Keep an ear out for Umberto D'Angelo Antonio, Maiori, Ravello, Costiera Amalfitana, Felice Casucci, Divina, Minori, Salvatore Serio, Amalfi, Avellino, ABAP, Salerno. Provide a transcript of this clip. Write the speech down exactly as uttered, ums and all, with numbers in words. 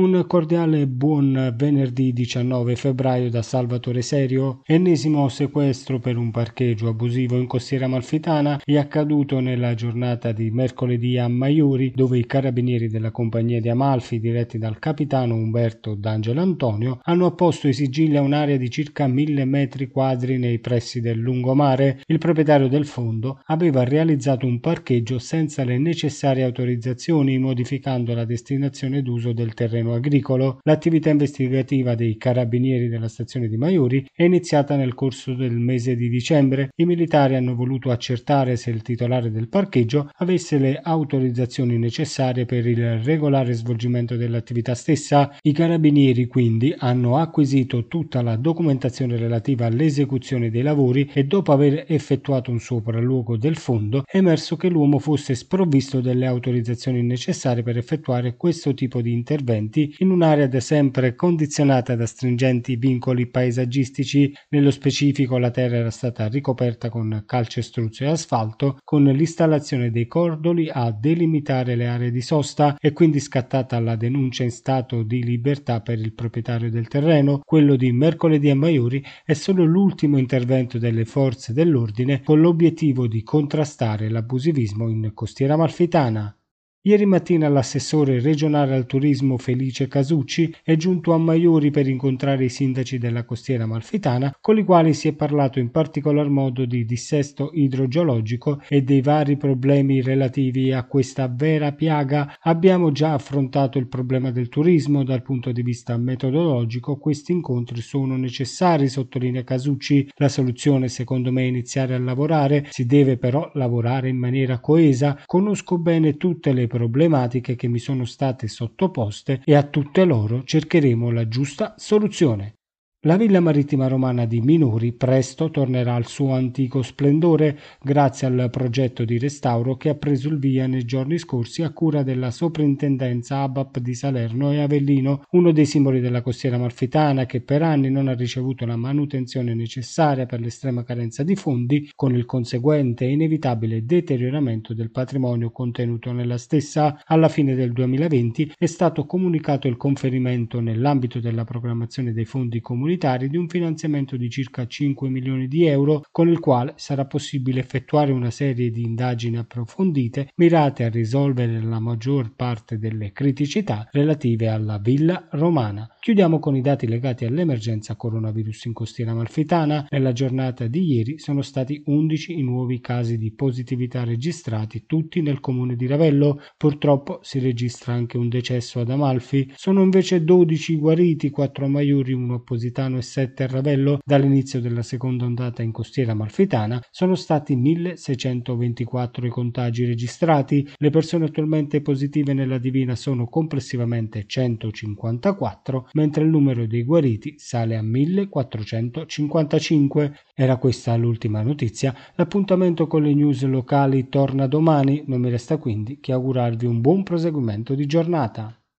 Un cordiale buon venerdì diciannove febbraio da Salvatore Serio. Ennesimo sequestro per un parcheggio abusivo in Costiera Amalfitana è accaduto nella giornata di mercoledì a Maiori, dove i carabinieri della compagnia di Amalfi, diretti dal capitano Umberto D'Angelo Antonio, hanno apposto i sigilli a un'area di circa mille metri quadri nei pressi del lungomare. Il proprietario del fondo aveva realizzato un parcheggio senza le necessarie autorizzazioni, modificando la destinazione d'uso del terreno agricolo. L'attività investigativa dei carabinieri della stazione di Maiori è iniziata nel corso del mese di dicembre. I militari hanno voluto accertare se il titolare del parcheggio avesse le autorizzazioni necessarie per il regolare svolgimento dell'attività stessa. I carabinieri quindi hanno acquisito tutta la documentazione relativa all'esecuzione dei lavori e, dopo aver effettuato un sopralluogo del fondo, è emerso che l'uomo fosse sprovvisto delle autorizzazioni necessarie per effettuare questo tipo di interventi in un'area da sempre condizionata da stringenti vincoli paesaggistici. Nello specifico, la terra era stata ricoperta con calcestruzzo e asfalto, con l'installazione dei cordoli a delimitare le aree di sosta. È quindi scattata la denuncia in stato di libertà per il proprietario del terreno. Quello di mercoledì a Maiori è solo l'ultimo intervento delle forze dell'ordine con l'obiettivo di contrastare l'abusivismo in Costiera Amalfitana. Ieri mattina l'assessore regionale al turismo Felice Casucci è giunto a Maiori per incontrare i sindaci della Costiera Amalfitana, con i quali si è parlato in particolar modo di dissesto idrogeologico e dei vari problemi relativi a questa vera piaga. Abbiamo già affrontato il problema del turismo. Dal punto di vista metodologico questi incontri sono necessari, sottolinea Casucci. La soluzione secondo me è iniziare a lavorare, si deve però lavorare in maniera coesa. Conosco bene tutte le problematiche che mi sono state sottoposte e a tutte loro cercheremo la giusta soluzione. La villa marittima romana di Minori presto tornerà al suo antico splendore grazie al progetto di restauro che ha preso il via nei giorni scorsi a cura della soprintendenza A B A P di Salerno e Avellino, uno dei simboli della Costiera Amalfitana che per anni non ha ricevuto la manutenzione necessaria per l'estrema carenza di fondi, con il conseguente e inevitabile deterioramento del patrimonio contenuto nella stessa. Alla fine del duemilaventi è stato comunicato il conferimento, nell'ambito della programmazione dei fondi comunitari, di un finanziamento di circa cinque milioni di euro, con il quale sarà possibile effettuare una serie di indagini approfondite mirate a risolvere la maggior parte delle criticità relative alla villa romana. Chiudiamo con i dati legati all'emergenza coronavirus in Costiera Amalfitana. Nella giornata di ieri sono stati undici i nuovi casi di positività registrati, tutti nel comune di Ravello. Purtroppo si registra anche un decesso ad Amalfi. Sono invece dodici guariti, quattro a Maiori, uno a Positano e sette a Ravello. Dall'inizio della seconda ondata in Costiera Amalfitana sono stati mille seicentoventiquattro i contagi registrati. Le persone attualmente positive nella Divina sono complessivamente centocinquantaquattro, mentre il numero dei guariti sale a millequattrocentocinquantacinque. Era questa l'ultima notizia. L'appuntamento con le news locali torna domani. Non mi resta quindi che augurarvi un buon proseguimento di giornata.